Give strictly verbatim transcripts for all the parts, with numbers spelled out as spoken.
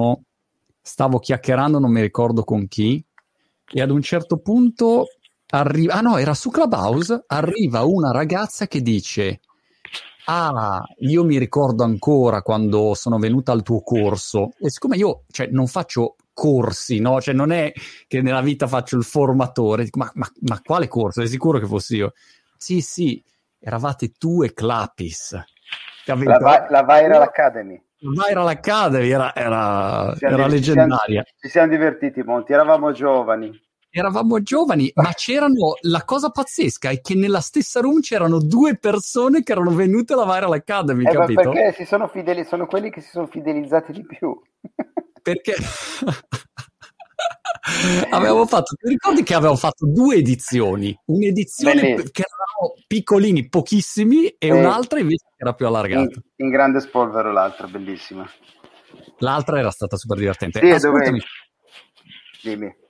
giorno stavo chiacchierando, non mi ricordo con chi, e ad un certo punto arriva, ah no, era su Clubhouse, arriva una ragazza che dice: ah, io mi ricordo ancora quando sono venuta al tuo corso. E siccome io, cioè, non faccio corsi, no? Cioè, non è che nella vita faccio il formatore. Ma, ma, ma quale corso? Sei sicuro che fossi io? Sì, sì, eravate tu e Clapis. La, va- la Viral Academy. La Viral Academy era, era, era leggendaria. Ci siamo, ci siamo divertiti molti, eravamo giovani. Eravamo giovani, ma c'erano, la cosa pazzesca è che nella stessa room c'erano due persone che erano venute alla Viral Academy, eh, capito? Perché si sono fideli, sono quelli che si sono fidelizzati di più. Perché avevo fatto, ti ricordi che avevo fatto due edizioni? Un'edizione Bellissimo. Che erano piccolini, pochissimi, e eh. un'altra invece che era più allargata. In, in grande spolvero l'altra, bellissima. L'altra era stata super divertente. Sì, ascoltami. Dimmi.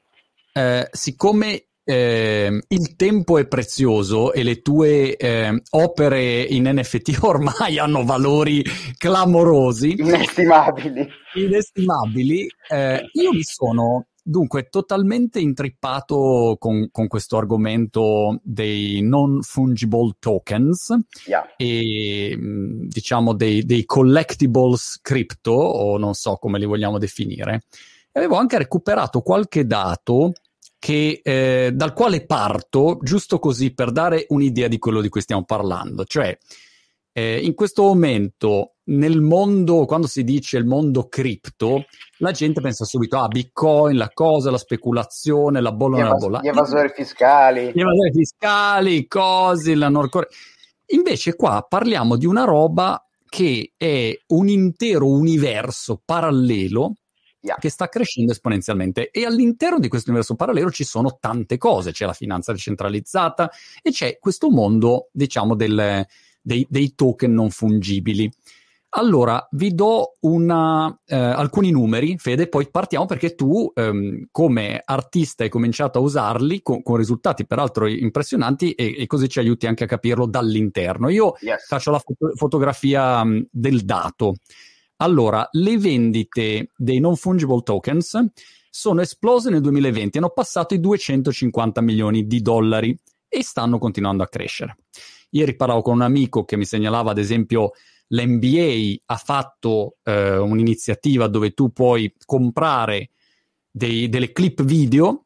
Eh, siccome eh, il tempo è prezioso e le tue eh, opere in N F T ormai hanno valori clamorosi, inestimabili, inestimabili eh, io mi sono dunque totalmente intrippato con, con questo argomento dei non fungible tokens, yeah. e diciamo dei, dei collectibles crypto, o non so come li vogliamo definire. Avevo anche recuperato qualche dato che, eh, dal quale parto, giusto così per dare un'idea di quello di cui stiamo parlando. Cioè, eh, in questo momento, nel mondo, quando si dice il mondo cripto, la gente pensa subito a ah, Bitcoin, la cosa, la speculazione, la bolla, gli, evas- bolla. gli evasori fiscali. Gli evasori fiscali, cose, la Nord Corea. Invece qua parliamo di una roba che è un intero universo parallelo che sta crescendo esponenzialmente, e all'interno di questo universo parallelo ci sono tante cose, c'è la finanza decentralizzata e c'è questo mondo, diciamo, del, dei, dei token non fungibili. Allora vi do una, eh, alcuni numeri, Fede, poi partiamo, perché tu ehm, come artista hai cominciato a usarli con, con risultati peraltro impressionanti, e, e così ci aiuti anche a capirlo dall'interno. Io yes. faccio la foto- fotografia mh, del dato. Allora, le vendite dei non fungible tokens sono esplose nel duemilaventi, hanno passato i duecentocinquanta milioni di dollari e stanno continuando a crescere. Ieri parlavo con un amico che mi segnalava, ad esempio, l'N B A ha fatto eh, un'iniziativa dove tu puoi comprare dei, delle clip video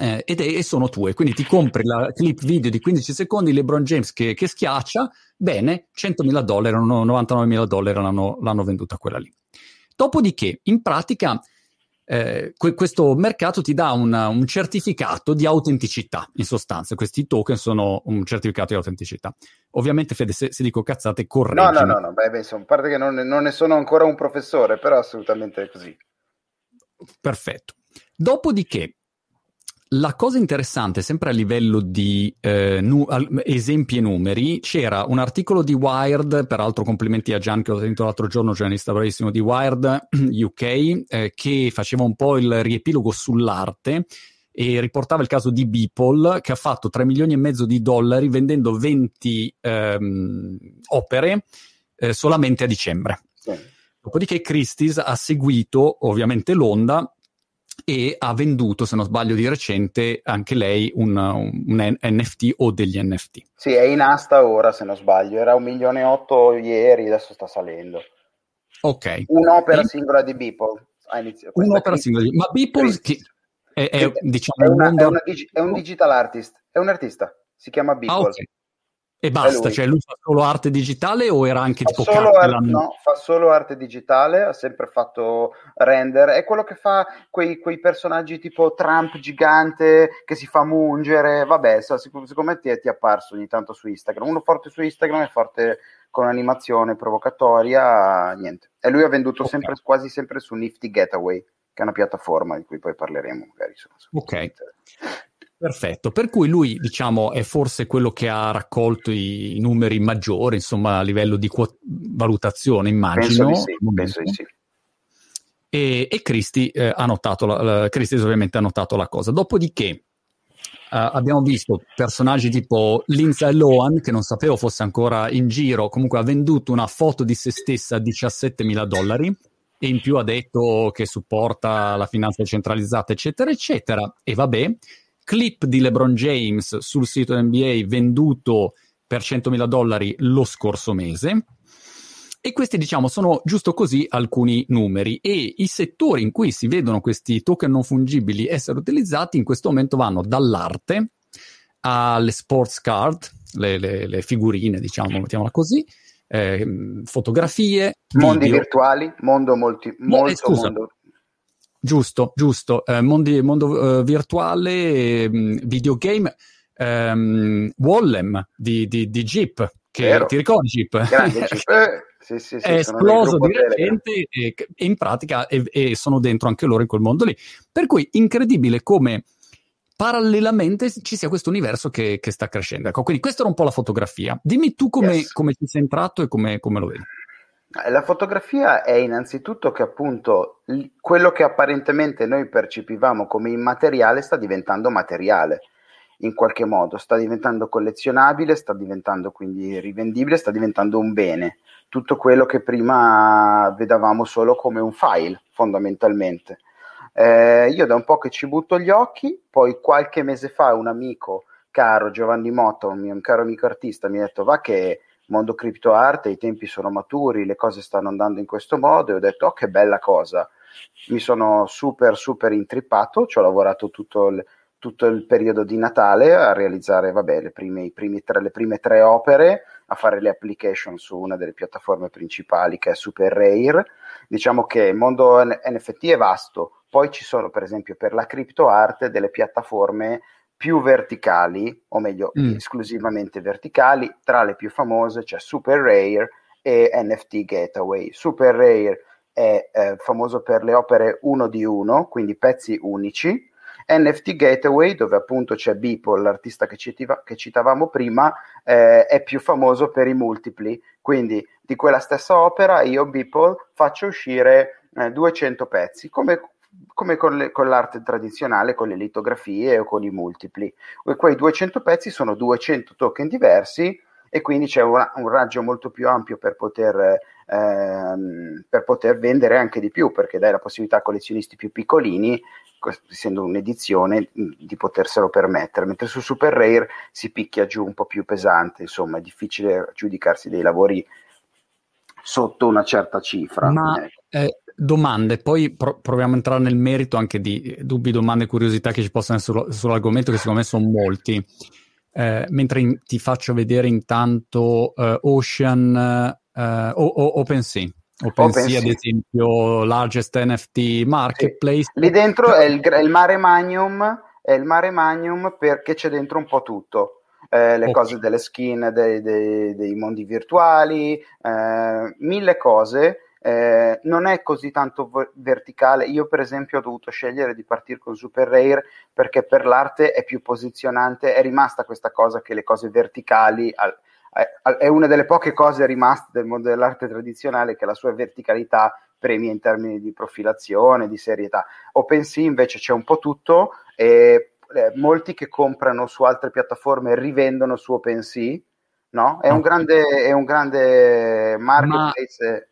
eh, ed è, e sono tue. Quindi ti compri la clip video di quindici secondi, LeBron James che, che schiaccia. Bene, centomila dollari, novantanovemila dollari l'hanno, l'hanno venduta quella lì. Dopodiché, in pratica, eh, que- questo mercato ti dà una, un certificato di autenticità, in sostanza. Questi token sono un certificato di autenticità. Ovviamente, Fede, se, se dico cazzate, correggimi. No, no, no, no. Beh, beh, a parte che non, non ne sono ancora un professore, però assolutamente è così. Perfetto. Dopodiché, la cosa interessante, sempre a livello di eh, nu- esempi e numeri, c'era un articolo di Wired, peraltro complimenti a Gian che ho sentito l'altro giorno, giornalista bravissimo di Wired U K, eh, che faceva un po' il riepilogo sull'arte e riportava il caso di Beeple, che ha fatto tre milioni e mezzo di dollari vendendo venti ehm, opere eh, solamente a dicembre. Sì. Dopodiché Christie's ha seguito ovviamente l'onda e ha venduto, se non sbaglio di recente, anche lei un, un, un N F T o degli N F T. Sì, è in asta ora, se non sbaglio. Era un milione e otto ieri, adesso sta salendo. Ok. Un'opera e... singola di Beeple. Un'opera qui. singola di Ma Beeple che è, è, è, diciamo, è, una, mondo... è, una digi- è un digital artist, è un artista, si chiama Beeple. Ah, okay. E basta, lui. Cioè lui fa solo arte digitale o era anche fa tipo solo art, no, fa solo arte digitale, ha sempre fatto render, è quello che fa quei, quei personaggi tipo Trump gigante che si fa mungere, vabbè, so, secondo me ti è, ti è apparso ogni tanto su Instagram, uno forte su Instagram è forte con animazione provocatoria, niente. E lui ha venduto okay. sempre, quasi sempre su Nifty Gateway, che è una piattaforma di cui poi parleremo magari. Insomma, ok. Perfetto, per cui lui, diciamo, è forse quello che ha raccolto i, i numeri maggiori, insomma, a livello di quo- valutazione, immagino. Penso di sì, penso di sì. E, e Christie eh, ha notato, la, la, Christie ovviamente ha notato la cosa. Dopodiché eh, abbiamo visto personaggi tipo Lindsay Lohan, che non sapevo fosse ancora in giro, comunque ha venduto una foto di se stessa a diciassettemila dollari. e in più ha detto che supporta la finanza centralizzata, eccetera, eccetera. E vabbè, clip di LeBron James sul sito N B A venduto per centomila dollari lo scorso mese. E questi, diciamo, sono giusto così alcuni numeri, e i settori in cui si vedono questi token non fungibili essere utilizzati in questo momento vanno dall'arte alle sports card, le, le, le figurine, diciamo, mettiamola così, eh, fotografie, mondi video. virtuali, mondo molti, molto eh, scusa, mondo giusto, giusto, eh, mondi, mondo eh, virtuale, eh, videogame, ehm, Wallem di, di, di Jeep, che Vero. ti ricordi Jeep? Grande Jeep. Eh. Sì, sì, sì, è esploso di recente e, e in pratica e, e sono dentro anche loro in quel mondo lì, per cui incredibile come parallelamente ci sia questo universo che, che sta crescendo. Ecco, quindi questa era un po' la fotografia. Dimmi tu come, yes. come ci sei entrato e come, come lo vedi. La fotografia è innanzitutto che appunto quello che apparentemente noi percepivamo come immateriale sta diventando materiale in qualche modo, sta diventando collezionabile, sta diventando quindi rivendibile, sta diventando un bene. Tutto quello che prima vedavamo solo come un file, fondamentalmente. Eh, io da un po' che ci butto gli occhi, poi qualche mese fa un amico caro, Giovanni Motto, un, mio, un caro amico artista, mi ha detto va che mondo cripto arte, i tempi sono maturi, le cose stanno andando in questo modo, e ho detto oh che bella cosa, mi sono super super intrippato, ci ho lavorato tutto il tutto il periodo di Natale a realizzare vabbè, le, prime, i primi tre, le prime tre opere, a fare le application su una delle piattaforme principali che è Super Rare. Diciamo che il mondo N F T è vasto, poi ci sono per esempio per la criptoarte delle piattaforme più verticali, o meglio mm. esclusivamente verticali, tra le più famose c'è cioè Super Rare e N F T Gateway. Super Rare è eh, famoso per le opere uno di uno, quindi pezzi unici. N F T Gateway, dove appunto c'è Beeple, l'artista che, citiva, che citavamo prima, eh, è più famoso per i multipli, quindi di quella stessa opera io Beeple faccio uscire eh, duecento pezzi, come, come con, le, con l'arte tradizionale, con le litografie o con i multipli. E quei duecento pezzi sono duecento token diversi, e quindi c'è un, un raggio molto più ampio per poter, ehm, per poter vendere anche di più, perché dai la possibilità a collezionisti più piccolini, essendo un'edizione, di poterselo permettere, mentre su Super Rare si picchia giù un po' più pesante, insomma è difficile giudicarsi dei lavori sotto una certa cifra. Ma eh, domande, poi pro- proviamo a entrare nel merito anche di dubbi, domande e curiosità che ci possono essere su- sull'argomento, che secondo me sono molti. Eh, mentre in, ti faccio vedere intanto uh, Ocean uh, o, o, OpenSea OpenSea ad esempio, largest N F T marketplace, sì. Lì dentro è il, il mare magnum, è il mare magnum perché c'è dentro un po' tutto, eh, le okay. cose delle skin dei, dei, dei mondi virtuali, eh, mille cose. Eh, non è così tanto verticale. Io per esempio ho dovuto scegliere di partire con Super Rare perché per l'arte è più posizionante, è rimasta questa cosa che le cose verticali al, al, è una delle poche cose rimaste del mondo dell'arte tradizionale che la sua verticalità premia in termini di profilazione, di serietà. OpenSea invece c'è un po' tutto, e eh, molti che comprano su altre piattaforme rivendono su OpenSea, no? È un grande, è un grande marketplace. Ma...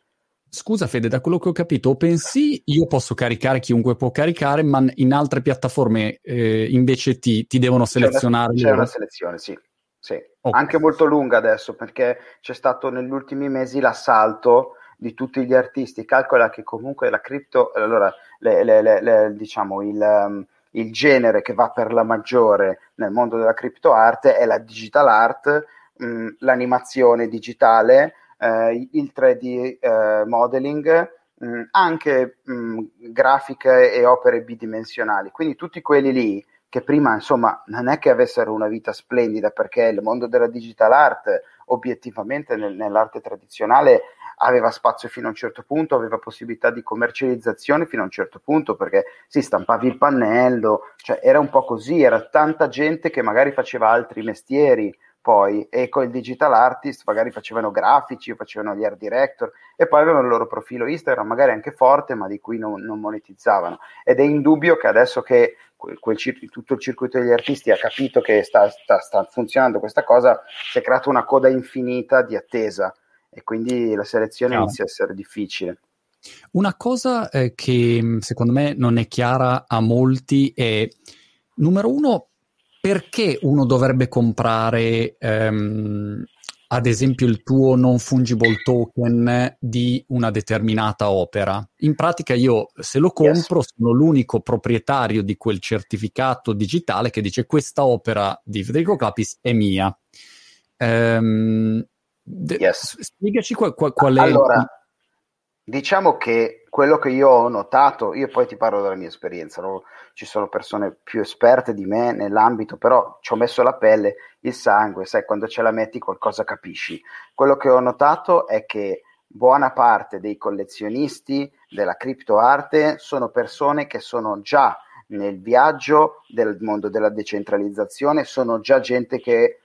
Scusa Fede, da quello che ho capito, OpenSea io posso caricare, chiunque può caricare, ma in altre piattaforme eh, invece ti, ti devono selezionare. C'è una, c'è una selezione, sì. sì. Okay. Anche molto lunga adesso, perché c'è stato negli ultimi mesi l'assalto di tutti gli artisti. Calcola che comunque la cripto, allora, le, le, le, le, diciamo, il, um, il genere che va per la maggiore nel mondo della criptoarte è la digital art, mh, l'animazione digitale, Uh, il tre D uh, modeling, mh, anche mh, grafiche e opere bidimensionali, quindi tutti quelli lì che prima insomma non è che avessero una vita splendida, perché il mondo della digital art obiettivamente nel, nell'arte tradizionale aveva spazio fino a un certo punto, aveva possibilità di commercializzazione fino a un certo punto, perché si stampavi il pannello, cioè era un po' così, era tanta gente che magari faceva altri mestieri poi, e con il digital artist magari facevano grafici o facevano gli art director, e poi avevano il loro profilo Instagram magari anche forte, ma di cui non, non monetizzavano. Ed è indubbio che adesso che quel, quel cir- tutto il circuito degli artisti ha capito che sta, sta, sta funzionando questa cosa, si è creata una coda infinita di attesa, e quindi la selezione no. inizia a essere difficile. Una cosa eh, che secondo me non è chiara a molti è, numero uno, perché uno dovrebbe comprare ehm, ad esempio il tuo non fungible token di una determinata opera? In pratica io, se lo compro, yes. sono l'unico proprietario di quel certificato digitale che dice questa opera di Federico Capis è mia. Ehm, yes. Spiegaci qual, qual, qual è... Allora, diciamo che quello che io ho notato, io poi ti parlo della mia esperienza, no? Ci sono persone più esperte di me nell'ambito, però ci ho messo la pelle, il sangue, sai, quando ce la metti qualcosa capisci. Quello che ho notato è che buona parte dei collezionisti della criptoarte sono persone che sono già nel viaggio del mondo della decentralizzazione, sono già gente che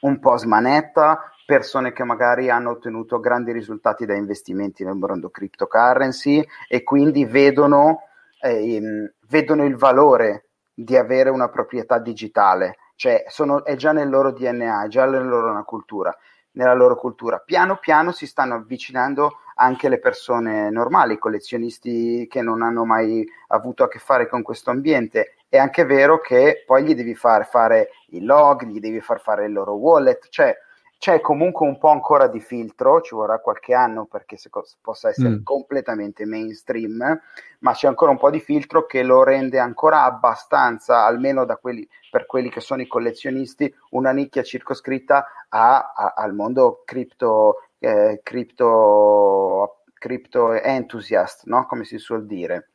un po' smanetta, persone che magari hanno ottenuto grandi risultati da investimenti nel mondo cryptocurrency e quindi vedono, eh, vedono il valore di avere una proprietà digitale, cioè sono, è già nel loro D N A, è già nella loro, una cultura, nella loro cultura. Piano piano si stanno avvicinando anche le persone normali, i collezionisti che non hanno mai avuto a che fare con questo ambiente. È anche vero che poi gli devi far fare i log, gli devi far fare il loro wallet, cioè c'è comunque un po' ancora di filtro, ci vorrà qualche anno perché se co- possa essere mm. completamente mainstream, ma c'è ancora un po' di filtro che lo rende ancora abbastanza, almeno da quelli, per quelli che sono i collezionisti, una nicchia circoscritta a, a, al mondo cripto, eh, cripto, cripto enthusiast, no? Come si suol dire.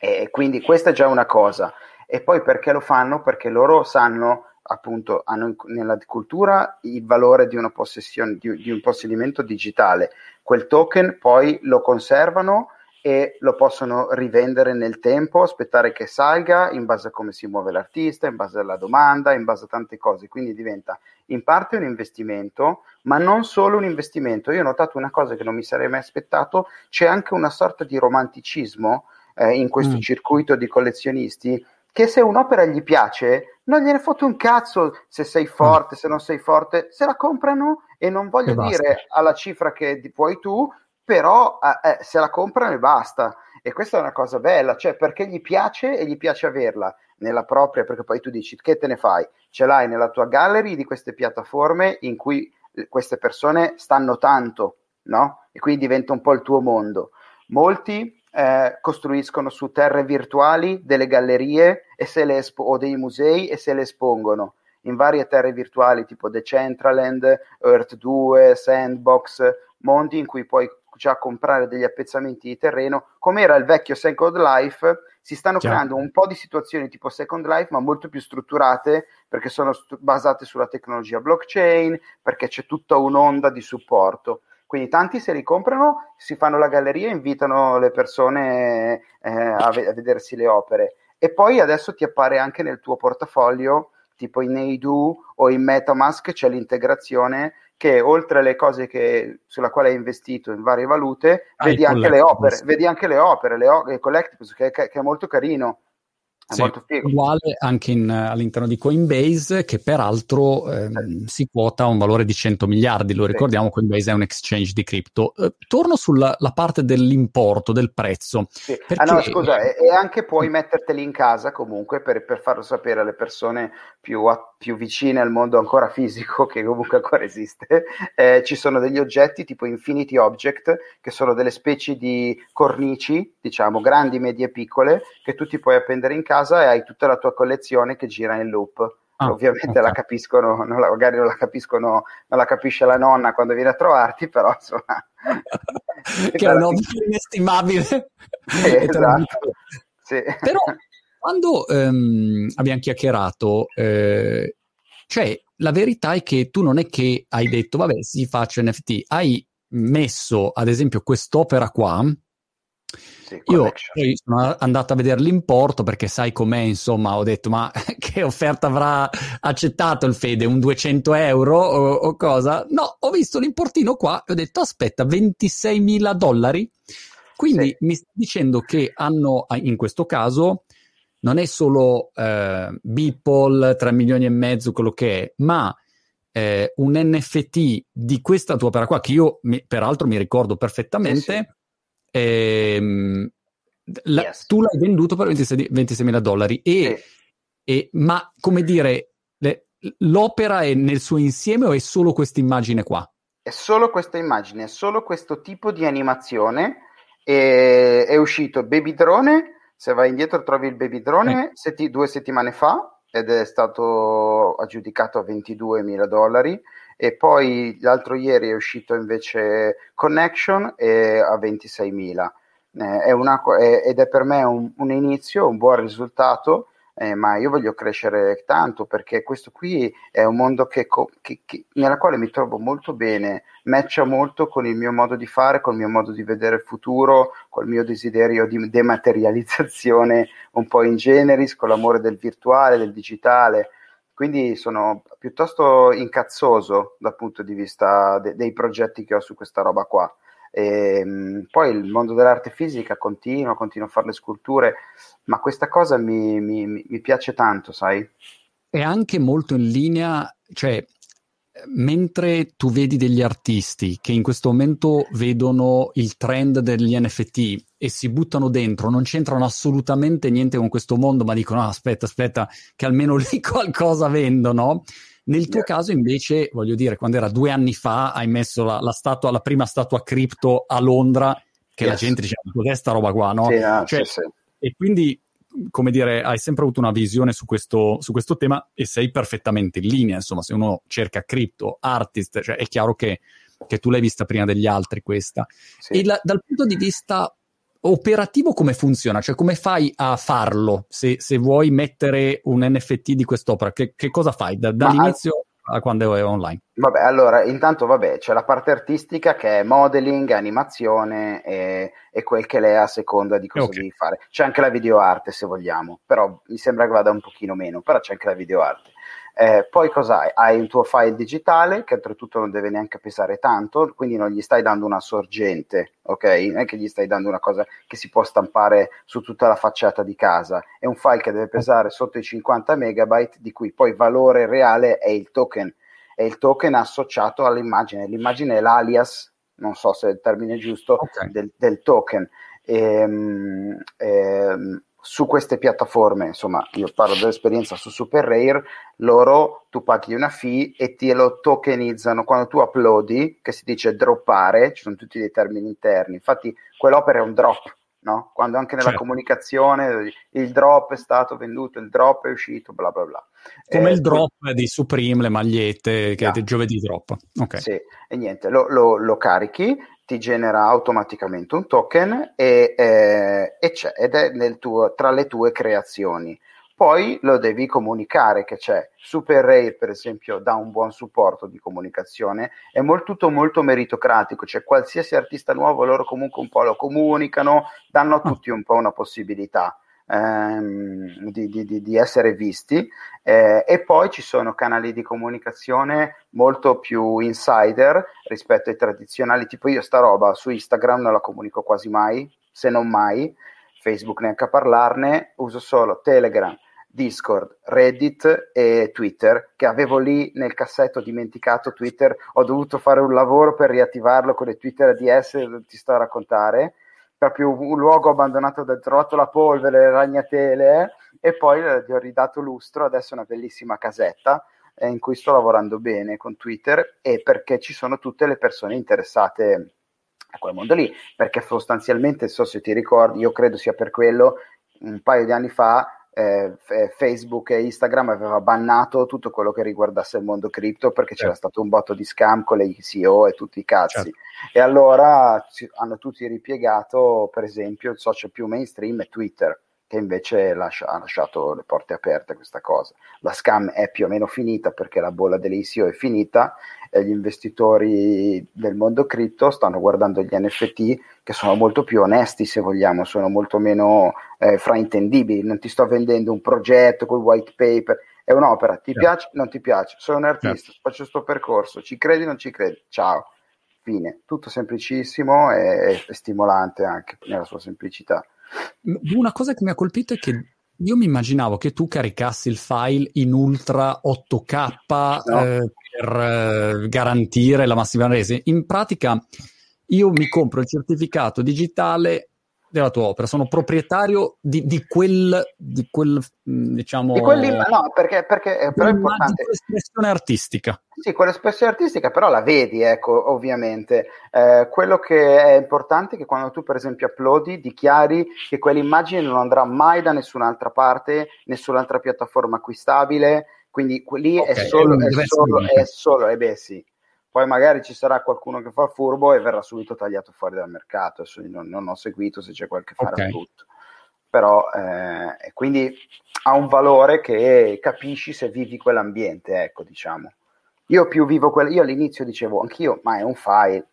E quindi questa è già una cosa. E poi perché lo fanno? Perché loro sanno, appunto, hanno nella cultura il valore di una possessione, di, di un possedimento digitale. Quel token poi lo conservano e lo possono rivendere nel tempo, aspettare che salga in base a come si muove l'artista, in base alla domanda, in base a tante cose. Quindi diventa in parte un investimento, ma non solo un investimento. Io ho notato una cosa che non mi sarei mai aspettato, c'è anche una sorta di romanticismo eh, in questo mm. circuito di collezionisti, che se un'opera gli piace non gliene fotte un cazzo se sei forte, se non sei forte, se la comprano, e non voglio e dire alla cifra che puoi tu, però eh, se la comprano e basta. E questa è una cosa bella, cioè perché gli piace e gli piace averla nella propria, perché poi tu dici che te ne fai, ce l'hai nella tua gallery di queste piattaforme in cui queste persone stanno tanto, no? E quindi diventa un po' il tuo mondo. Molti Eh, costruiscono su terre virtuali delle gallerie e se le espo- o dei musei e se le espongono in varie terre virtuali tipo Decentraland, Earth two, Sandbox, mondi in cui puoi già comprare degli appezzamenti di terreno, come era il vecchio Second Life. Si stanno Ciao. creando un po' di situazioni tipo Second Life, ma molto più strutturate, perché sono st- basate sulla tecnologia blockchain, perché c'è tutta un'onda di supporto. Quindi tanti se li comprano, si fanno la galleria e invitano le persone eh, a, ve- a vedersi le opere. E poi adesso ti appare anche nel tuo portafoglio, tipo in Eidu o in Metamask c'è l'integrazione che oltre alle cose che, sulla quale hai investito in varie valute, ah, vedi, anche le opere, vedi anche le opere, le o- il collectibles che, che, che è molto carino. È sì, molto figo. Uguale anche in, all'interno di Coinbase, che peraltro ehm, si quota un valore di cento miliardi, lo ricordiamo, sì. Coinbase è un exchange di cripto. Eh, torno sulla la parte dell'importo, del prezzo. Sì. Perché... Ah no, scusa, e, e anche puoi metterteli in casa comunque per, per farlo sapere alle persone più, a, più vicine al mondo ancora fisico, che comunque ancora esiste. Eh, ci sono degli oggetti tipo Infinity Object, che sono delle specie di cornici, diciamo, grandi, medie e piccole, che tu ti puoi appendere in casa e hai tutta la tua collezione che gira in loop. Ah, ovviamente okay. la capiscono, non la, magari non la capiscono, non la capisce la nonna quando viene a trovarti, però insomma che è un obbligo inestimabile. Sì, esatto. Sì. Però quando ehm, abbiamo chiacchierato, eh, cioè la verità è che tu non è che hai detto vabbè sì, faccio N F T, hai messo ad esempio quest'opera qua. Io poi sono andato a vedere l'importo perché sai com'è, insomma, ho detto ma che offerta avrà accettato il Fede, un duecento euro o, o cosa? No, ho visto l'importino qua e ho detto aspetta, ventiseimila dollari, quindi sì. Mi sta dicendo che hanno, in questo caso non è solo eh, Beeple, tre milioni e mezzo, quello che è, ma eh, un N F T di questa tua opera qua, che io mi, peraltro mi ricordo perfettamente, sì, sì. ehm, la, yes. tu l'hai venduto per ventisei, ventiseimila dollari e, sì. e, ma come dire, le, l'opera è nel suo insieme o è solo questa immagine qua? È solo questa immagine, è solo questo tipo di animazione. E, è uscito Baby Drone, se vai indietro trovi il Baby Drone, eh. seti, due settimane fa, ed è stato aggiudicato a ventiduemila dollari, e poi l'altro ieri è uscito invece Connection eh, a ventiseimila. Eh, è una, è, ed è per me un, un inizio, un buon risultato, eh, ma io voglio crescere tanto, perché questo qui è un mondo che, che, che, nella quale mi trovo molto bene, matcha molto con il mio modo di fare, col mio modo di vedere il futuro, col mio desiderio di dematerializzazione un po' in generis, con l'amore del virtuale, del digitale. Quindi sono piuttosto incazzoso dal punto di vista de- dei progetti che ho su questa roba qua. E, mh, poi il mondo dell'arte fisica continua, continuo a fare le sculture, ma questa cosa mi, mi, mi piace tanto, sai? È anche molto in linea, cioè mentre tu vedi degli artisti che in questo momento vedono il trend degli N F T e si buttano dentro, non c'entrano assolutamente niente con questo mondo, ma dicono ah, aspetta, aspetta, che almeno lì qualcosa vendono. Nel tuo yeah. caso invece, voglio dire, quando era due anni fa hai messo la, la statua, la prima statua cripto a Londra, che yes. la gente diceva, cos'è sta roba qua, no? Sì, ah, cioè, sì, sì. E quindi, come dire, hai sempre avuto una visione su questo, su questo tema e sei perfettamente in linea, insomma, se uno cerca cripto, artist, cioè è chiaro che, che tu l'hai vista prima degli altri questa. Sì. E la, dal punto di vista operativo come funziona? Cioè come fai a farlo se, se vuoi mettere un N F T di quest'opera? Che, che cosa fai da, dall'inizio a quando è online? Vabbè, allora, intanto vabbè, c'è la parte artistica che è modeling, animazione e, e quel che lei ha a seconda di cosa okay. devi fare. C'è anche la videoarte se vogliamo, però mi sembra che vada un pochino meno, però c'è anche la videoarte. Eh, poi cos'hai? Hai il tuo file digitale che oltretutto non deve neanche pesare tanto, quindi non gli stai dando una sorgente, ok? Non è che gli stai dando una cosa che si può stampare su tutta la facciata di casa, è un file che deve pesare sotto i cinquanta megabyte, di cui poi valore reale è il token, è il token associato all'immagine, l'immagine è l'alias, non so se è il termine giusto, okay. del, del token. Ehm, ehm, su queste piattaforme, insomma, io parlo dell'esperienza su Super Rare, loro tu paghi una fee e te lo tokenizzano quando tu uploadi, che si dice droppare, ci sono tutti dei termini interni, infatti quell'opera è un drop, no? Quando anche nella certo. comunicazione il drop è stato venduto, il drop è uscito, bla bla bla. Come eh, il drop tu... di Supreme, le magliette, che yeah. è giovedì drop. Okay. Sì, e niente, lo, lo, lo carichi, ti genera automaticamente un token e, eh, e c'è, ed è nel tuo, tra le tue creazioni. Poi lo devi comunicare che c'è. Super Rare, per esempio, dà un buon supporto di comunicazione, è molto, tutto molto meritocratico, cioè qualsiasi artista nuovo loro comunque un po' lo comunicano, danno a tutti un po' una possibilità ehm, di, di, di essere visti eh, e poi ci sono canali di comunicazione molto più insider rispetto ai tradizionali, tipo io sta roba su Instagram non la comunico quasi mai, se non mai, Facebook neanche a parlarne, uso solo Telegram, Discord, Reddit e Twitter, che avevo lì nel cassetto, ho dimenticato Twitter, ho dovuto fare un lavoro per riattivarlo con le Twitter A D S, ti sto a raccontare, proprio un luogo abbandonato dal trotto, la polvere, le ragnatele, e poi gli ho ridato lustro, adesso è una bellissima casetta, eh, in cui sto lavorando bene con Twitter, e perché ci sono tutte le persone interessate a quel mondo lì, perché sostanzialmente, so se ti ricordi, io credo sia per quello, un paio di anni fa, Eh, f- Facebook e Instagram aveva bannato tutto quello che riguardasse il mondo cripto perché certo. c'era stato un botto di scam con le C E O e tutti i cazzi certo. e allora ci, hanno tutti ripiegato. Per esempio il social più mainstream è Twitter, che invece lascia, ha lasciato le porte aperte a questa cosa. La scam è più o meno finita perché la bolla delle I C O è finita e gli investitori del mondo cripto stanno guardando gli N F T, che sono molto più onesti se vogliamo, sono molto meno eh, fraintendibili, non ti sto vendendo un progetto col white paper, è un'opera, ti certo. piace, non ti piace, sono un artista, certo. faccio sto percorso, ci credi, non ci credi, ciao, fine, tutto semplicissimo e, e stimolante anche nella sua semplicità. Una cosa che mi ha colpito è che io mi immaginavo che tu caricassi il file in ultra otto K no. eh, per eh, garantire la massima resa. In pratica io mi compro il certificato digitale della tua opera, sono proprietario di, di quel, di quel, diciamo... Di quell'im- no, perché, perché è però importante. L'espressione artistica. Sì, quell'espressione artistica, però la vedi, ecco, ovviamente. Eh, quello che è importante è che quando tu, per esempio, uploadi, dichiari che quell'immagine non andrà mai da nessun'altra parte, nessun'altra piattaforma acquistabile, quindi lì okay, è solo, è, è solo, è solo, e eh beh sì. Poi magari ci sarà qualcuno che fa furbo e verrà subito tagliato fuori dal mercato. Adesso non, non ho seguito se c'è qualche farà okay. tutto. Però, eh, quindi ha un valore che capisci se vivi quell'ambiente, ecco, diciamo. Io più vivo quello, io all'inizio dicevo anch'io, ma è un file,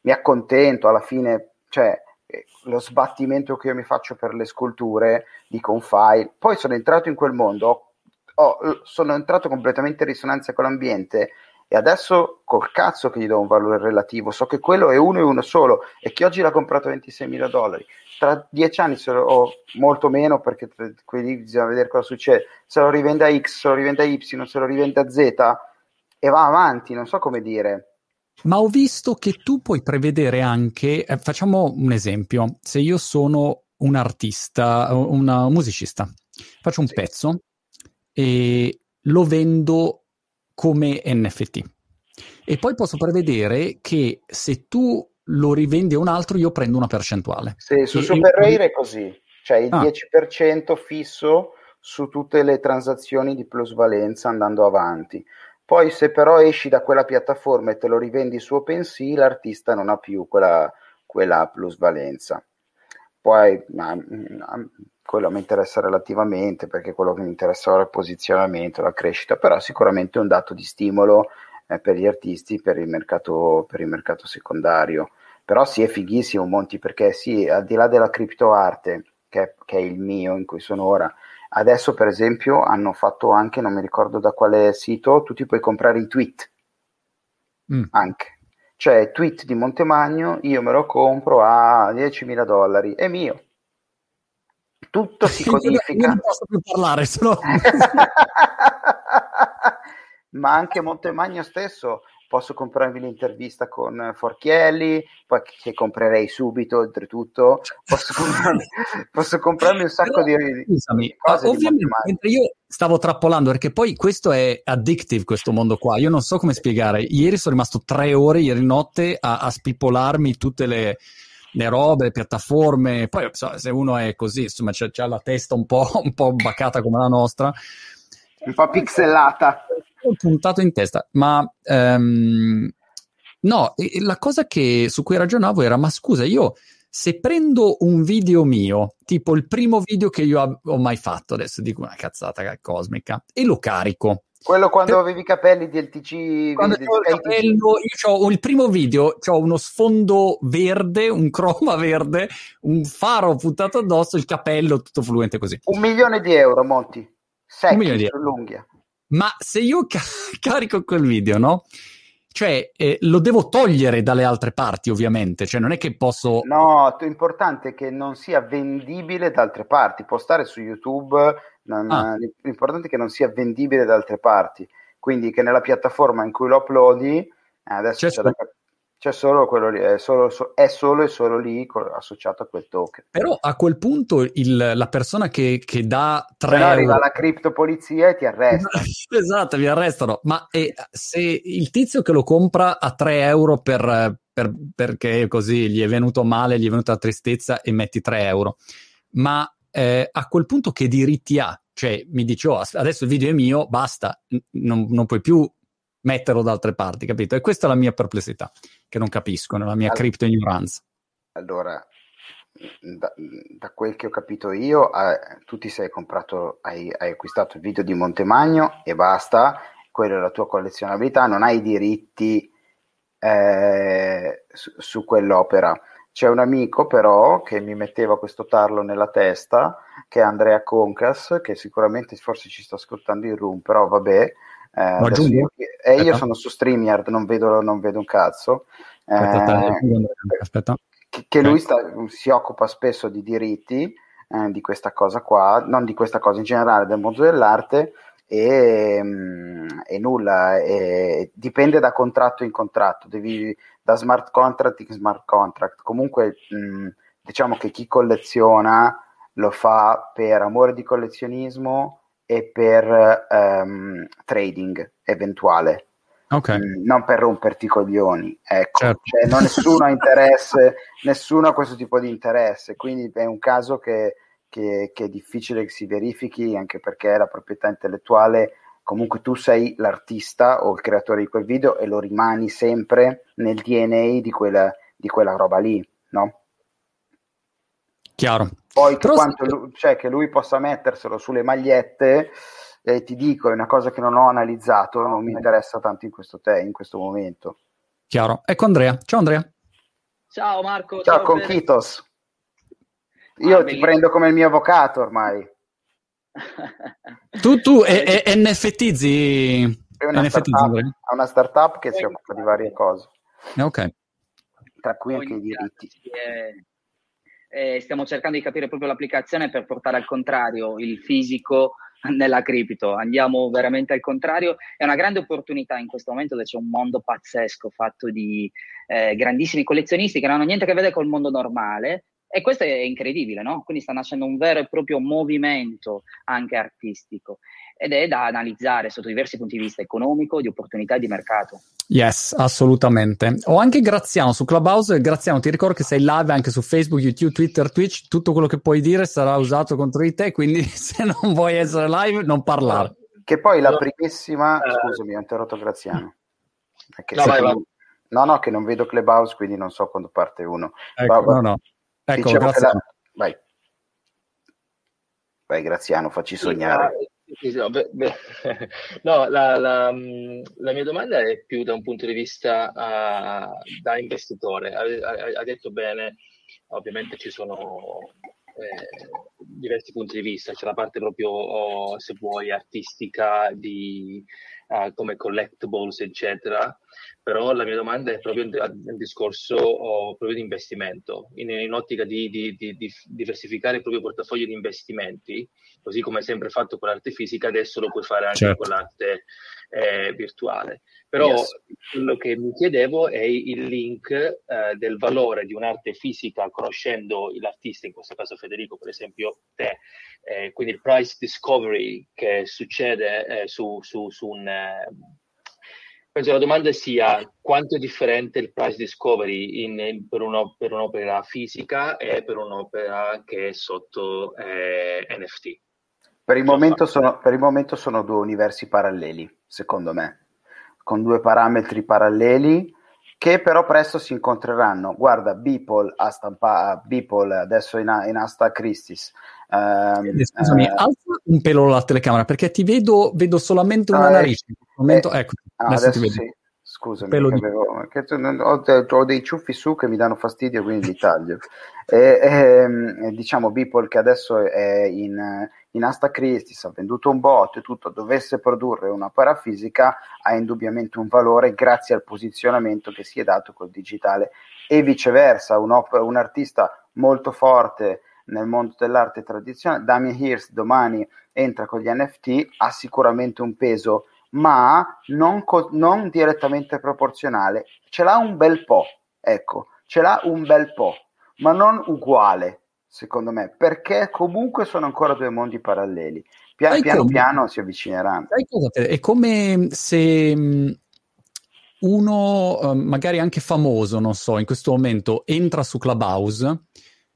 mi accontento, alla fine, cioè, lo sbattimento che io mi faccio per le sculture, dico un file. Poi sono entrato in quel mondo, ho, sono entrato completamente in risonanza con l'ambiente, e adesso col cazzo che gli do un valore relativo, so che quello è uno e uno solo e che oggi l'ha comprato ventiseimila dollari, tra dieci anni se lo, o molto meno, perché quindi bisogna vedere cosa succede, se lo rivende a X, se lo rivende a Y, se lo rivende a Z, e va avanti, non so come dire. Ma ho visto che tu puoi prevedere anche, eh, facciamo un esempio, se io sono un artista, un musicista, faccio un sì. pezzo e lo vendo come N F T, e poi posso prevedere che se tu lo rivendi a un altro io prendo una percentuale. Sì, su Super Rare è così, cioè il ah. dieci per cento fisso su tutte le transazioni di plusvalenza andando avanti. Poi se però esci da quella piattaforma e te lo rivendi su OpenSea, l'artista non ha più quella, quella plusvalenza. Poi ma, ma, quello mi interessa relativamente, perché quello che mi interessa ora è il posizionamento, la crescita, però sicuramente è un dato di stimolo eh, per gli artisti, per il mercato, per il mercato secondario. Però sì, è fighissimo Monti, perché sì, al di là della criptoarte, che, che è il mio in cui sono ora, adesso per esempio hanno fatto anche, non mi ricordo da quale sito, tu ti puoi comprare i tweet, mm. anche. Cioè tweet di Montemagno, io me lo compro a diecimila dollari, è mio. Tutto si codifica. Non posso più parlare, sennò... Ma anche Montemagno stesso, posso comprarvi l'intervista con Forchielli, poi che comprerei subito, oltretutto, posso comprarmi, posso comprarmi un sacco però, di, scusami, di cose. Ovviamente, di io stavo trappolando, perché poi questo è addictive, questo mondo qua, io non so come spiegare. Ieri sono rimasto tre ore, ieri notte, a, a spippolarmi tutte le... le robe, le piattaforme, poi se uno è così, insomma, c'ha, c'ha la testa un po', un po' bacata come la nostra. Un po' pixelata. Ho puntato in testa, ma um, no, la cosa che su cui ragionavo era, ma scusa, io se prendo un video mio, tipo il primo video che io ho mai fatto, adesso dico una cazzata cosmica, e lo carico. Quello quando per... avevi i capelli del T G. Quando avevo il capello, io ho il primo video, ho uno sfondo verde, un croma verde, un faro puttato addosso, il capello tutto fluente così. Un milione di euro, Monti. Secchi un milione di euro. Sull'unghia. Ma se io ca- carico quel video, no? Cioè, eh, lo devo togliere dalle altre parti, ovviamente. Cioè, non è che posso... No, l'importante è che non sia vendibile da altre parti. Può stare su YouTube... Non, ah. L'importante è che non sia vendibile da altre parti, quindi che nella piattaforma in cui lo uploadi adesso c'è, c'è, la, c'è solo quello lì, è solo, è solo e solo lì associato a quel token. Però a quel punto il, la persona che, che dà tre però arriva euro... la criptopolizia e ti arresta. Esatto, vi arrestano. Ma eh, se il tizio che lo compra a tre euro per, per, perché così gli è venuto male, gli è venuta la tristezza e metti tre euro, ma Eh, a quel punto che diritti ha? Cioè mi dice, oh, adesso il video è mio, basta, n- non, non puoi più metterlo da altre parti, capito? E questa è la mia perplessità, che non capisco, nella mia allora, cripto-ignoranza. Allora, da, da quel che ho capito io, eh, tu ti sei comprato, hai, hai acquistato il video di Montemagno e basta, quella è la tua collezionabilità, non hai diritti eh, su, su quell'opera. C'è un amico però che mi metteva questo tarlo nella testa, che è Andrea Concas, che sicuramente forse ci sta ascoltando in room, però vabbè. Eh, no, io, eh, io sono su Streamyard, non vedo, non vedo un cazzo. Eh, aspetta, aspetta. Che, che lui sta, si occupa spesso di diritti, eh, di questa cosa qua, non di questa cosa in generale, del mondo dell'arte, e, e nulla, e dipende da contratto in contratto, devi, da smart contract in smart contract. Comunque mh, diciamo che chi colleziona lo fa per amore di collezionismo e per um, trading eventuale, okay. mh, non per romperti i coglioni, ecco, certo. Cioè, non nessuno ha interesse, nessuno ha questo tipo di interesse, quindi è un caso che Che, che è difficile che si verifichi, anche perché la proprietà intellettuale, comunque tu sei l'artista o il creatore di quel video e lo rimani sempre nel D N A di quella, di quella roba lì, no? Chiaro. Poi che, quanto lui, cioè, che lui possa metterselo sulle magliette, eh, ti dico, è una cosa che non ho analizzato, non mi interessa tanto in questo, te, in questo momento. Chiaro. Ecco Andrea. Ciao Andrea. Ciao Marco. Ciao, ciao Conquitos. Io ah, ti prendo come il mio avvocato ormai. Tu, tu, è, è NFTzi? È una, NFTzi startup, è una startup che si occupa di varie cose. Ok. Tra cui anche i diritti. Eh, stiamo cercando di capire proprio l'applicazione per portare al contrario il fisico nella cripto. Andiamo veramente al contrario. È una grande opportunità in questo momento, dove c'è un mondo pazzesco fatto di eh, grandissimi collezionisti che non hanno niente a che vedere col mondo normale. E questo è incredibile, no? Quindi sta nascendo un vero e proprio movimento anche artistico ed è da analizzare sotto diversi punti di vista economico, di opportunità e di mercato. Yes, assolutamente. Ho anche Graziano su Clubhouse. Graziano, ti ricordo che sei live anche su Facebook, YouTube, Twitter, Twitch. Tutto quello che puoi dire sarà usato contro di te, quindi se non vuoi essere live, non parlare. Che poi la primissima... Uh, Scusami, ho interrotto Graziano. Perché no, vai, vai. no, no, che non vedo Clubhouse, quindi non so quando parte uno. Ecco, va, no, no. Ecco, diciamo la... Vai. Vai Graziano, facci sognare. No, la, la, la mia domanda è più da un punto di vista uh, da investitore. Ha, ha detto bene, ovviamente ci sono eh, diversi punti di vista, c'è la parte proprio, oh, se vuoi, artistica, di uh, come collectibles, eccetera. Però la mia domanda è proprio un discorso oh, proprio di investimento, in, in ottica di, di, di, di diversificare il proprio portafoglio di investimenti, così come è sempre fatto con l'arte fisica, adesso lo puoi fare anche certo. con l'arte eh, virtuale. Però yes. quello che mi chiedevo è il link eh, del valore di un'arte fisica, conoscendo l'artista, in questo caso Federico, per esempio te, eh, quindi il price discovery che succede eh, su, su, su un... Eh, penso la domanda sia quanto è differente il price discovery in, in, per, uno, per un'opera fisica e per un'opera che è sotto eh, N F T. Per il, momento sono, per il momento sono due universi paralleli, secondo me, con due parametri paralleli che però presto si incontreranno. Guarda, Beeple ha stampato, Beeple adesso in, in asta Christie's. Um, Scusami, eh, alza un pelo la telecamera perché ti vedo, vedo solamente una eh, narice. Eh, ecco, ah, adesso, adesso ti vedo. Sì. Scusami, che avevo, che ho, ho dei ciuffi su che mi danno fastidio, quindi li taglio. E, e, diciamo, Beeple che adesso è in, in asta Christie's, ha venduto un botto e tutto, dovesse produrre una parafisica, ha indubbiamente un valore grazie al posizionamento che si è dato col digitale, e viceversa, un, op- un artista molto forte nel mondo dell'arte tradizionale, Damien Hirst domani entra con gli N F T, ha sicuramente un peso, ma non, co- non direttamente proporzionale, ce l'ha un bel po', ecco, ce l'ha un bel po', ma non uguale, secondo me, perché comunque sono ancora due mondi paralleli, Pian- piano come? piano si avvicineranno. È come se uno, magari anche famoso, non so, in questo momento entra su Clubhouse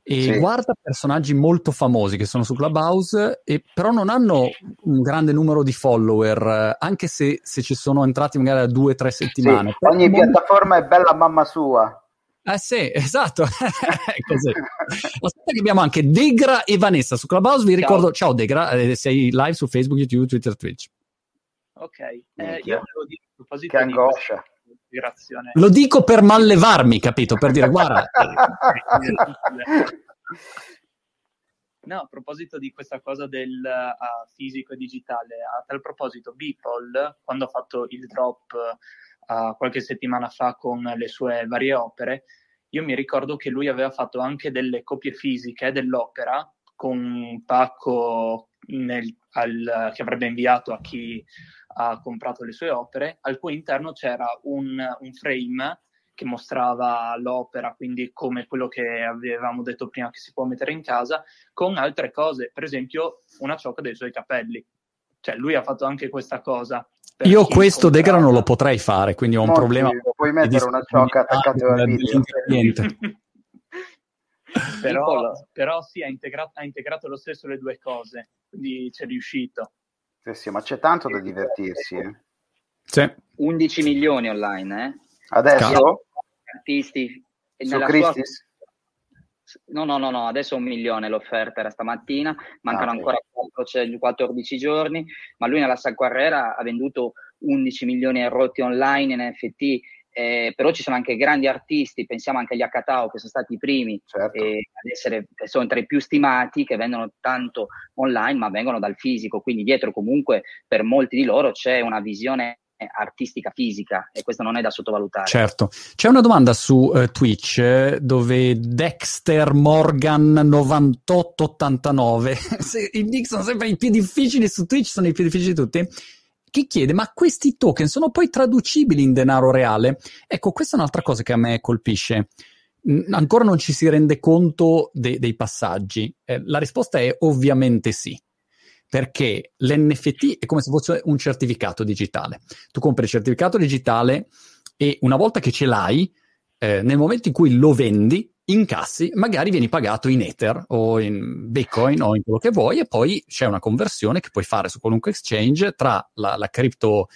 e sì. guarda personaggi molto famosi che sono su Clubhouse e però non hanno un grande numero di follower, anche se, se ci sono entrati magari da due o tre settimane. Sì. Ogni mondo... piattaforma è bella mamma sua. Eh sì, esatto. Così. Aspetta che abbiamo anche Degra e Vanessa su Clubhouse, vi ciao. ricordo, ciao Degra, eh, sei live su Facebook, YouTube, Twitter, Twitch. Ok, eh, io volevo dire a proposito che angoscia. Di... Lo dico per mallevarmi, capito? Per dire, guarda... No, a proposito di questa cosa del uh, fisico e digitale, a tal proposito, Beeple, quando ha fatto il drop uh, qualche settimana fa con le sue varie opere, io mi ricordo che lui aveva fatto anche delle copie fisiche dell'opera con un pacco nel, al, che avrebbe inviato a chi ha comprato le sue opere, al cui interno c'era un, un frame che mostrava l'opera, quindi come quello che avevamo detto prima che si può mettere in casa, con altre cose, per esempio una ciocca dei suoi capelli. Cioè lui ha fatto anche questa cosa. Io questo comprava... Degra non lo potrei fare, quindi ho un no, problema. Sì, puoi mettere una ciocca attaccata alla vita. Però, però sì, ha integrato, ha integrato lo stesso le due cose, quindi c'è riuscito. Sì, sì, ma c'è tanto da divertirsi. Eh. Sì. undici milioni online, eh? Adesso? Artisti. Su Christie's? Sua... No, no, no, no, adesso un milione l'offerta era stamattina, mancano ah, ancora quattordici giorni, ma lui nella sua carriera ha venduto undici milioni rotti online in N F T, eh, però ci sono anche grandi artisti, pensiamo anche agli Akatao che sono stati i primi, certo, eh, ad essere, sono tra i più stimati, che vendono tanto online ma vengono dal fisico, quindi dietro comunque per molti di loro c'è una visione artistica fisica e questo non è da sottovalutare. Certo. C'è una domanda su eh, Twitch eh, dove Dexter Morgan novantotto ottantanove se, i nick sono sempre i più difficili su Twitch, sono i più difficili di tutti, che chiede: ma questi token sono poi traducibili in denaro reale? Ecco, questa è un'altra cosa che a me colpisce. N- ancora non ci si rende conto de- dei passaggi. Eh, la risposta è ovviamente sì. Perché l'N F T è come se fosse un certificato digitale. Tu compri il certificato digitale e una volta che ce l'hai, eh, nel momento in cui lo vendi, incassi, magari vieni pagato in Ether o in Bitcoin o in quello che vuoi, e poi c'è una conversione che puoi fare su qualunque exchange tra la, la cripto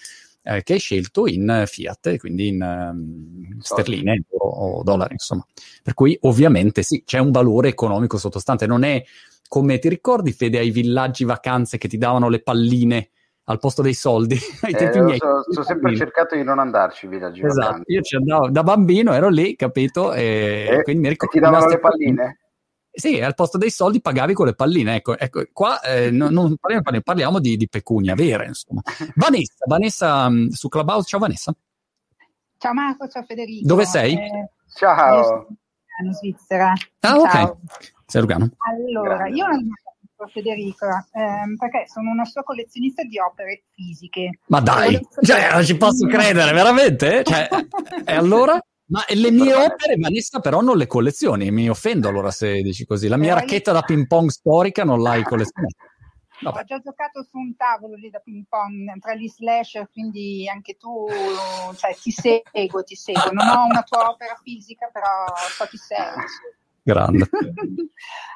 eh, che hai scelto in fiat, quindi in um, sterline o, o dollari, insomma. Per cui ovviamente sì, c'è un valore economico sottostante, non è... Come ti ricordi, Fede, ai villaggi vacanze che ti davano le palline al posto dei soldi? Ai eh, tempi miei. Ho so, sempre cercato di non andarci ai villaggi esatto. vacanze. Io ci andavo da bambino, ero lì, capito? E, e quindi mi ricordo che ti davano le palline? palline. Sì, al posto dei soldi pagavi con le palline. Ecco, ecco qua eh, non, non parliamo, parliamo di, di pecunia vera, insomma. Vanessa, Vanessa su Clubhouse. Ciao Vanessa. Ciao Marco, ciao Federico. Dove sei? Eh, ciao. In Svizzera. Ah, ok. Ciao. Sergano. Allora, Grande. Io non conosco Federico ehm, perché sono una sua collezionista di opere fisiche. Ma dai, cioè, non ci posso credere, veramente? Cioè, e allora? Ma le mie opere, Vanessa, però non le collezioni, mi offendo allora se dici così. La mia eh, racchetta io... da ping pong storica non l'hai collezionata. No. Ho già giocato su un tavolo lì da ping pong tra gli slasher, quindi anche tu, cioè, ti seguo, ti seguo. Non ho una tua opera fisica, però so chi sei. Grande.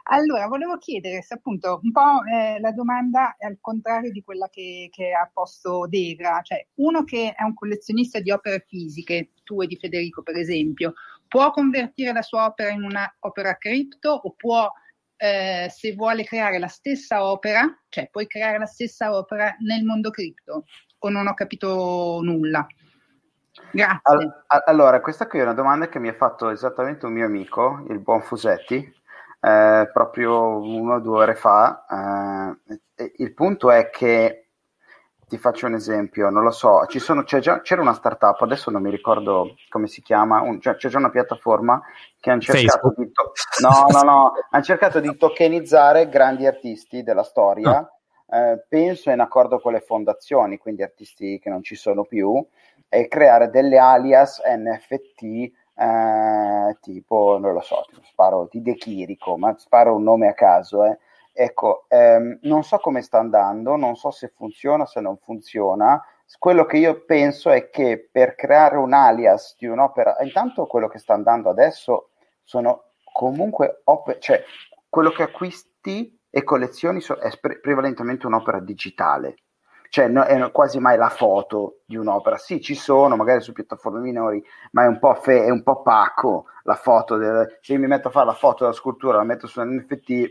Allora, volevo chiedere se appunto un po' eh, la domanda è al contrario di quella che, che ha posto Degra, cioè uno che è un collezionista di opere fisiche, tu e di Federico per esempio, può convertire la sua opera in una opera cripto o può, eh, se vuole creare la stessa opera, cioè puoi creare la stessa opera nel mondo cripto, o non ho capito nulla? Grazie. All- allora, questa qui è una domanda che mi ha fatto esattamente un mio amico, il buon Fusetti, eh, proprio una o due ore fa. Eh, il punto è che, ti faccio un esempio, non lo so, ci sono, c'è già, c'era una startup, adesso non mi ricordo come si chiama, un, cioè, c'è già una piattaforma che hanno cercato, di to- no, no, no, han cercato di tokenizzare grandi artisti della storia, eh, penso in accordo con le fondazioni, quindi artisti che non ci sono più, e creare delle alias N F T, eh, tipo, non lo so, sparo di De Chirico, ma sparo un nome a caso. Eh. Ecco, ehm, non so come sta andando, non so se funziona, se non funziona. Quello che io penso è che per creare un alias di un'opera, intanto quello che sta andando adesso sono comunque, op- cioè quello che acquisti e collezioni so- è pre- prevalentemente un'opera digitale. Cioè no, è quasi mai la foto di un'opera. Sì, ci sono, magari su piattaforme minori, ma è un po' fe- è un po' pacco la foto. Del, se io mi metto a fare la foto della scultura, la metto su un N F T,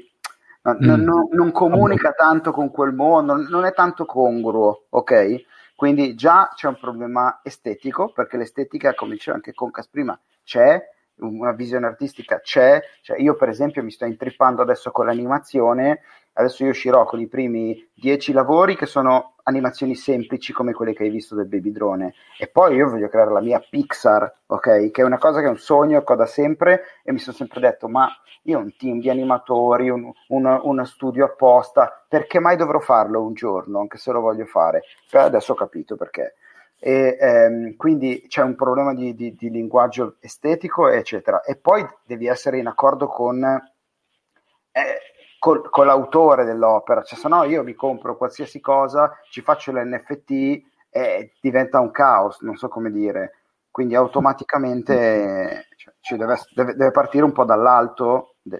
no, mm. no, no, non comunica tanto con quel mondo, non è tanto congruo, ok? Quindi già c'è un problema estetico, perché l'estetica, come diceva anche Concas prima, c'è, una visione artistica c'è. Cioè, io per esempio mi sto intrippando adesso con l'animazione, adesso io uscirò con i primi dieci lavori che sono animazioni semplici come quelle che hai visto del baby drone, e poi io voglio creare la mia Pixar, ok? Che è una cosa che è un sogno, che ho da sempre, e mi sono sempre detto, ma io ho un team di animatori, un, un, un studio apposta, perché mai dovrò farlo un giorno, anche se lo voglio fare? Però adesso ho capito perché. E ehm, quindi c'è un problema di, di, di linguaggio estetico, eccetera, e poi devi essere in accordo con, eh, col, con l'autore dell'opera, cioè se no io mi compro qualsiasi cosa, ci faccio l'N F T e eh, diventa un caos, non so come dire, quindi automaticamente cioè, ci deve, deve, deve partire un po' dall'alto de,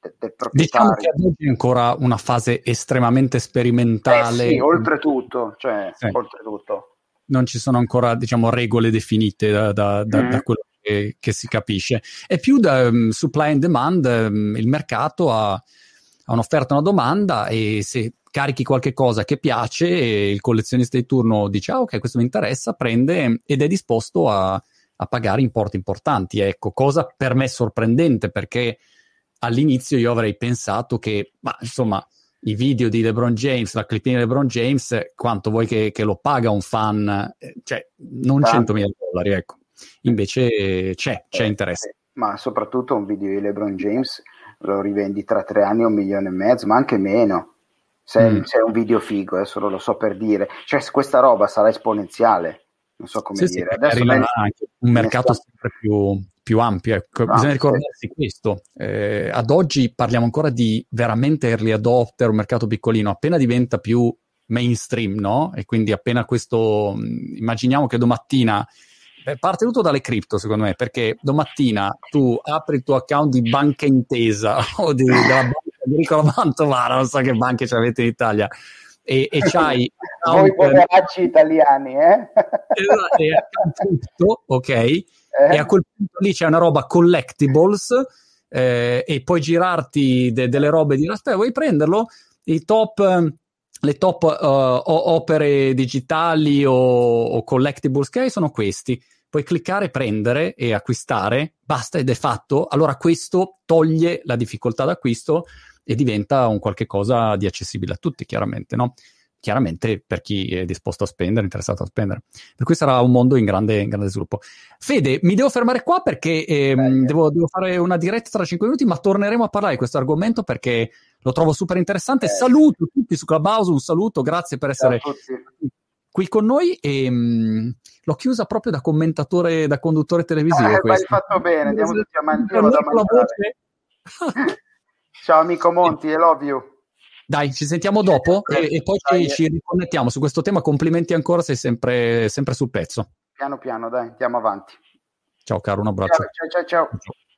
de, del proprietario. Diciamo che ad oggi è ancora una fase estremamente sperimentale, eh sì, oltretutto, cioè, eh. oltretutto non ci sono ancora, diciamo, regole definite da, da, da, mm. da quello che, che si capisce. È più da um, supply and demand, um, il mercato ha, ha un'offerta e una domanda, e se carichi qualche cosa che piace, e il collezionista di turno dice, ah ok, questo mi interessa, prende ed è disposto a, a pagare importi importanti. Ecco, cosa per me sorprendente, perché all'inizio io avrei pensato che, ma insomma... i video di LeBron James, la clippina di LeBron James, quanto vuoi che, che lo paga un fan? Cioè, non centomila dollari, ecco. Invece c'è, c'è interesse. Ma soprattutto un video di LeBron James lo rivendi tra tre anni un milione e mezzo, ma anche meno. Se mm. è un video figo, adesso lo so per dire. Cioè, questa roba sarà esponenziale. Non so come sì, dire. Sì, adesso me... anche un mercato sta... sempre più... più ampio, ecco. ah, bisogna ricordarsi sì. questo, eh, ad oggi parliamo ancora di veramente early adopter, un mercato piccolino, appena diventa più mainstream, no? E quindi appena questo, immaginiamo che domattina, eh, parte tutto dalle cripto secondo me, perché domattina tu apri il tuo account di Banca Intesa o di, della banca di Mantovara, non so che banche ci avete in Italia, e, e c'hai voi poveracci italiani, eh? E, e tutto, ok? E a quel punto lì c'è una roba collectibles, eh, e puoi girarti de- delle robe di aspetta, vuoi prenderlo? I top, le top uh, opere digitali o, o collectibles che hai sono questi. Puoi cliccare, prendere e acquistare, basta ed è fatto. Allora questo toglie la difficoltà d'acquisto e diventa un qualche cosa di accessibile a tutti, chiaramente, no? Chiaramente per chi è disposto a spendere, interessato a spendere. Per cui sarà un mondo in grande, in grande sviluppo. Fede, mi devo fermare qua perché ehm, devo, devo fare una diretta tra cinque minuti, ma torneremo a parlare di questo argomento perché lo trovo super interessante. Beh. Saluto tutti su Clubhouse, un saluto, grazie per essere qui con noi. E, mh, l'ho chiusa proprio da commentatore, da conduttore televisivo. Eh, ma hai fatto bene, andiamo tutti a mangiare. Ciao amico Monti, I love you. Dai, ci sentiamo dopo e, e poi dai, ci, ci riconnettiamo su questo tema. Complimenti ancora, sei sempre, sempre sul pezzo. Piano piano, dai, andiamo avanti. Ciao caro, un abbraccio. Ciao, ciao, ciao. ciao.